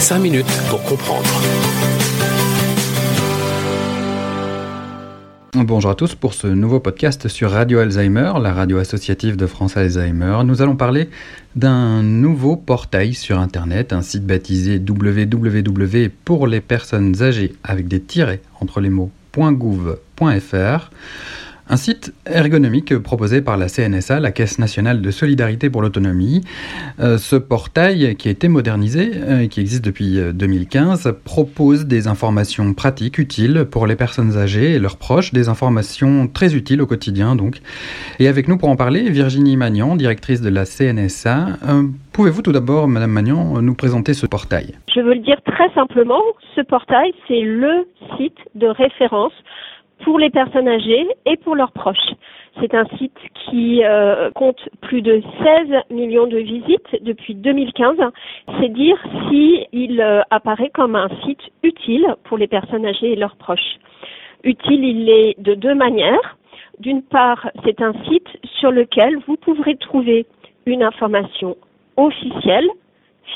5 minutes pour comprendre. Bonjour à tous pour ce nouveau podcast sur Radio Alzheimer, la radio associative de France Alzheimer. Nous allons parler d'un nouveau portail sur Internet, un site baptisé www pour les personnes âgées avec des tirets entre les mots .gouv.fr. Un site ergonomique proposé par la CNSA, la Caisse nationale de solidarité pour l'autonomie. Ce portail, qui a été modernisé et qui existe depuis 2015, propose des informations pratiques, utiles pour les personnes âgées et leurs proches, des informations très utiles au quotidien donc. Et avec nous pour en parler, Virginie Magnant, directrice de la CNSA. Pouvez-vous tout d'abord, Madame Magnant, nous présenter ce portail ? Je veux le dire très simplement, ce portail, c'est le site de référence pour les personnes âgées et pour leurs proches. C'est un site qui compte plus de 16 millions de visites depuis 2015. C'est dire s'il apparaît comme un site utile pour les personnes âgées et leurs proches. Utile, il est de deux manières. D'une part, c'est un site sur lequel vous pourrez trouver une information officielle,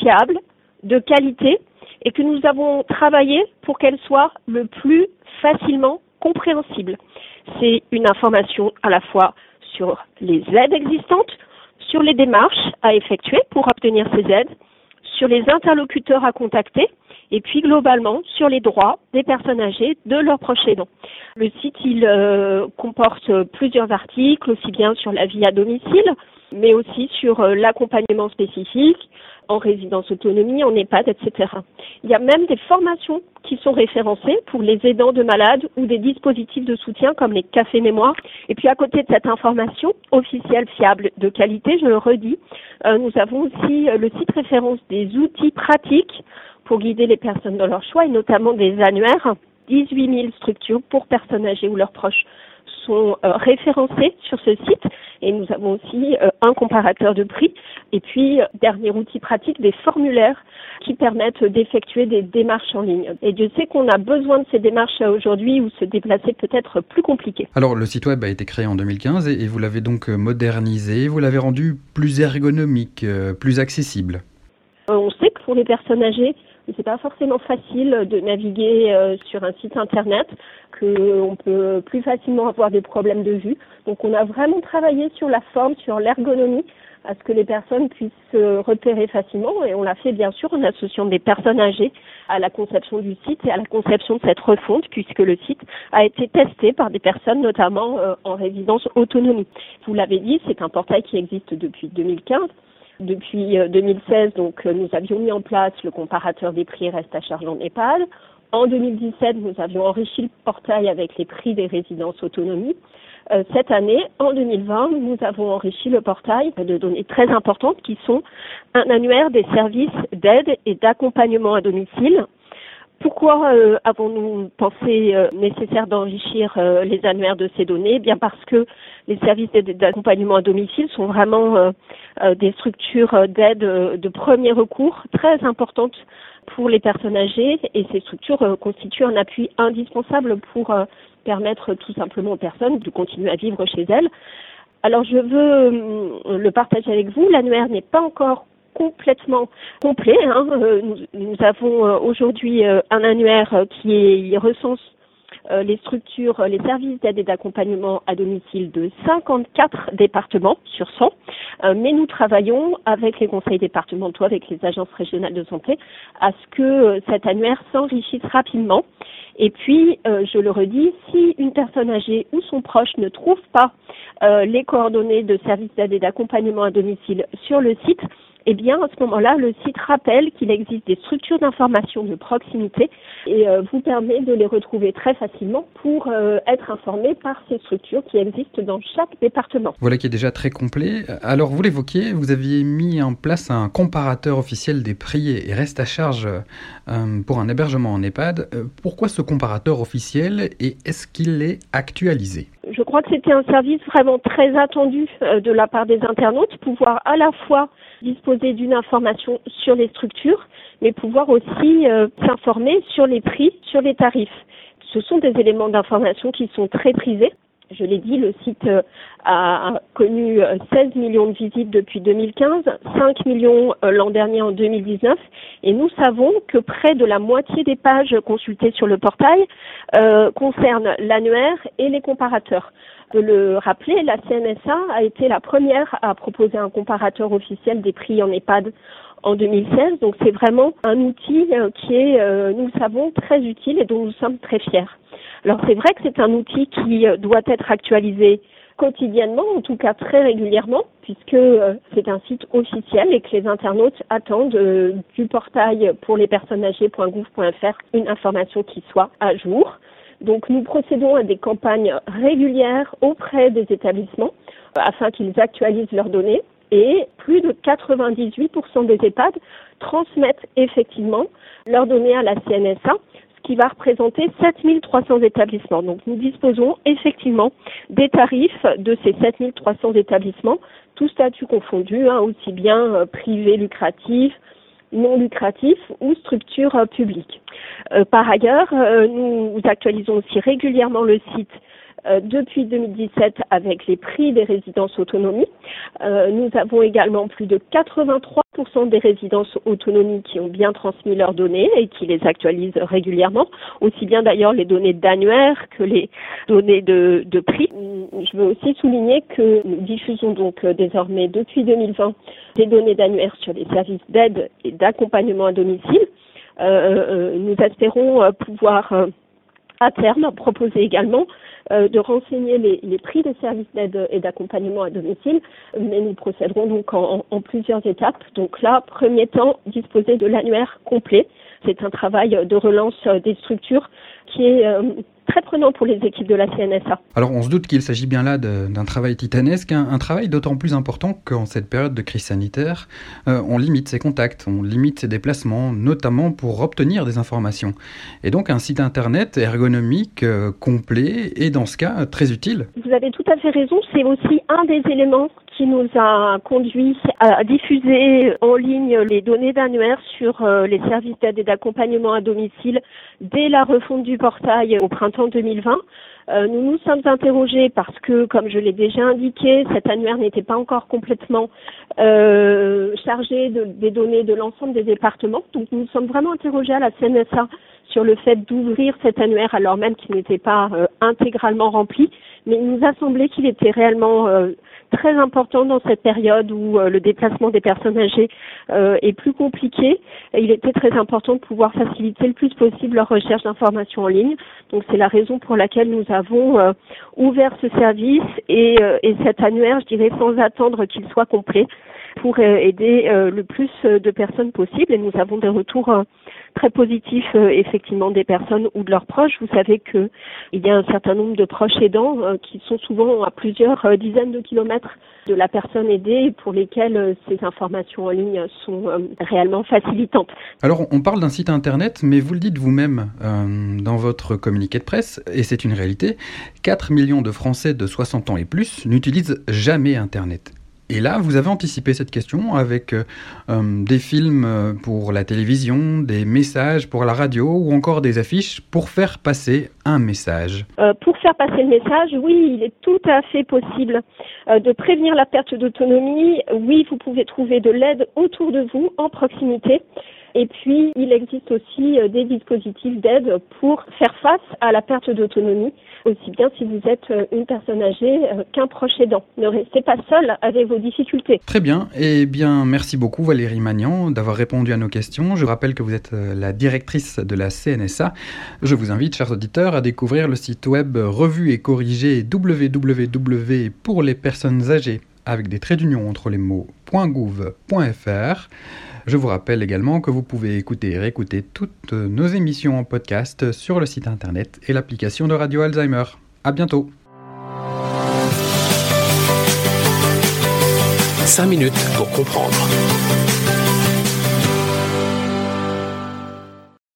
fiable, de qualité, et que nous avons travaillé pour qu'elle soit le plus facilement compréhensible. C'est une information à la fois sur les aides existantes, sur les démarches à effectuer pour obtenir ces aides, sur les interlocuteurs à contacter et puis globalement sur les droits des personnes âgées de leurs proches aidants. Le site comporte plusieurs articles, aussi bien sur la vie à domicile, mais aussi sur l'accompagnement spécifique, en résidence autonomie, en EHPAD, etc. Il y a même des formations qui sont référencées pour les aidants de malades ou des dispositifs de soutien comme les cafés mémoire. Et puis à côté de cette information officielle, fiable, de qualité, je le redis, nous avons aussi le site référence des outils pratiques pour guider les personnes dans leur choix et notamment des annuaires. 18 000 structures pour personnes âgées ou leurs proches sont référencées sur ce site et nous avons aussi un comparateur de prix et puis, dernier outil pratique, des formulaires qui permettent d'effectuer des démarches en ligne. Et Dieu sait qu'on a besoin de ces démarches aujourd'hui où se déplacer peut être plus compliqué. Alors le site web a été créé en 2015 et vous l'avez donc modernisé, vous l'avez rendu plus ergonomique, plus accessible. On sait que pour les personnes âgées, c'est pas forcément facile de naviguer sur un site internet, qu'on peut plus facilement avoir des problèmes de vue. Donc on a vraiment travaillé sur la forme, sur l'ergonomie, à ce que les personnes puissent se repérer facilement. Et on l'a fait bien sûr en associant des personnes âgées à la conception du site et à la conception de cette refonte, puisque le site a été testé par des personnes notamment en résidence autonomie. Vous l'avez dit, c'est un portail qui existe depuis 2015. Depuis 2016, donc, nous avions mis en place le comparateur des prix et restes à charge en EHPAD. En 2017, nous avions enrichi le portail avec les prix des résidences autonomie. Cette année, en 2020, nous avons enrichi le portail de données très importantes qui sont un annuaire des services d'aide et d'accompagnement à domicile. Pourquoi avons-nous pensé nécessaire d'enrichir les annuaires de ces données ? Eh bien parce que les services d'aide d'accompagnement à domicile sont vraiment des structures d'aide de premier recours très importantes pour les personnes âgées et ces structures constituent un appui indispensable pour permettre tout simplement aux personnes de continuer à vivre chez elles. Alors je veux le partager avec vous, l'annuaire n'est pas encore complètement complet. Nous avons aujourd'hui un annuaire qui recense les structures, les services d'aide et d'accompagnement à domicile de 54 départements sur 100, mais nous travaillons avec les conseils départementaux, avec les agences régionales de santé, à ce que cet annuaire s'enrichisse rapidement. Et puis, je le redis, si une personne âgée ou son proche ne trouve pas les coordonnées de services d'aide et d'accompagnement à domicile sur le site, eh bien, à ce moment-là, le site rappelle qu'il existe des structures d'information de proximité et vous permet de les retrouver très facilement pour être informé par ces structures qui existent dans chaque département. Voilà qui est déjà très complet. Alors, vous l'évoquiez, vous aviez mis en place un comparateur officiel des prix et restes à charge pour un hébergement en EHPAD. Pourquoi ce comparateur officiel et est-ce qu'il est actualisé ? Je crois que c'était un service vraiment très attendu de la part des internautes, pouvoir à la fois disposer d'une information sur les structures, mais pouvoir aussi s'informer sur les prix, sur les tarifs. Ce sont des éléments d'information qui sont très prisés. Je l'ai dit, le site a connu 16 millions de visites depuis 2015, 5 millions l'an dernier en 2019, et nous savons que près de la moitié des pages consultées sur le portail concernent l'annuaire et les comparateurs. De le rappeler, la CNSA a été la première à proposer un comparateur officiel des prix en EHPAD en 2016, donc c'est vraiment un outil qui est, nous le savons, très utile et dont nous sommes très fiers. Alors c'est vrai que c'est un outil qui doit être actualisé quotidiennement, en tout cas très régulièrement, puisque c'est un site officiel et que les internautes attendent du portail pour les personnes âgées.gouv.fr une information qui soit à jour. Donc nous procédons à des campagnes régulières auprès des établissements afin qu'ils actualisent leurs données. Et plus de 98% des EHPAD transmettent effectivement leurs données à la CNSA, ce qui va représenter 7300 établissements. Donc nous disposons effectivement des tarifs de ces 7300 établissements, tous statuts confondus, aussi bien privés lucratifs, non lucratifs ou structures publiques. Par ailleurs, nous actualisons aussi régulièrement le site depuis 2017 avec les prix des résidences autonomie. Nous avons également plus de 83% des résidences autonomie qui ont bien transmis leurs données et qui les actualisent régulièrement, aussi bien d'ailleurs les données d'annuaire que les données de prix. Je veux aussi souligner que nous diffusons donc désormais depuis 2020 des données d'annuaire sur les services d'aide et d'accompagnement à domicile. Nous espérons pouvoir à terme proposer également de renseigner les prix des services d'aide et d'accompagnement à domicile, mais nous procéderons donc en plusieurs étapes. Donc là, premier temps, disposer de l'annuaire complet. C'est un travail de relance des structures qui est très prenant pour les équipes de la CNSA. Alors on se doute qu'il s'agit bien là d'un travail titanesque, un travail d'autant plus important qu'en cette période de crise sanitaire, on limite ses contacts, on limite ses déplacements, notamment pour obtenir des informations. Et donc un site internet ergonomique, complet et dans ce cas très utile. Vous avez tout à fait raison, c'est aussi un des éléments qui nous a conduit à diffuser en ligne les données d'annuaire sur les services d'aide et d'accompagnement à domicile dès la refonte du portail au printemps 2020. Nous nous sommes interrogés parce que, comme je l'ai déjà indiqué, cet annuaire n'était pas encore complètement chargé des données de l'ensemble des départements. Donc nous nous sommes vraiment interrogés à la CNSA sur le fait d'ouvrir cet annuaire alors même qu'il n'était pas intégralement rempli, mais il nous a semblé qu'il était réellement très important dans cette période où le déplacement des personnes âgées est plus compliqué. Il était très important de pouvoir faciliter le plus possible leur recherche d'informations en ligne. Donc c'est la raison pour laquelle nous avons ouvert ce service et cet annuaire, je dirais, sans attendre qu'il soit complet pour aider le plus de personnes possible. Et nous avons des retours très positifs, effectivement, des personnes ou de leurs proches. Vous savez que il y a un certain nombre de proches aidants qui sont souvent à plusieurs dizaines de kilomètres de la personne aidée et pour lesquels ces informations en ligne sont réellement facilitantes. Alors, on parle d'un site internet, mais vous le dites vous-même dans votre communiqué de presse, et c'est une réalité, 4 millions de Français de 60 ans et plus n'utilisent jamais Internet. Et là, vous avez anticipé cette question avec des films pour la télévision, des messages pour la radio ou encore des affiches pour faire passer un message. Pour faire passer le message, oui, il est tout à fait possible de prévenir la perte d'autonomie. Oui, vous pouvez trouver de l'aide autour de vous, en proximité. Et puis, il existe aussi des dispositifs d'aide pour faire face à la perte d'autonomie, aussi bien si vous êtes une personne âgée qu'un proche aidant. Ne restez pas seul avec vos difficultés. Très bien. Eh bien, merci beaucoup Virginie Magnant d'avoir répondu à nos questions. Je rappelle que vous êtes la directrice de la CNSA. Je vous invite, chers auditeurs, à découvrir le site web revu et corrigé www.pourlespersonesâgées avec des traits d'union entre les mots .gouv.fr. Je vous rappelle également que vous pouvez écouter et réécouter toutes nos émissions en podcast sur le site internet et l'application de Radio Alzheimer. À bientôt. 5 minutes pour comprendre.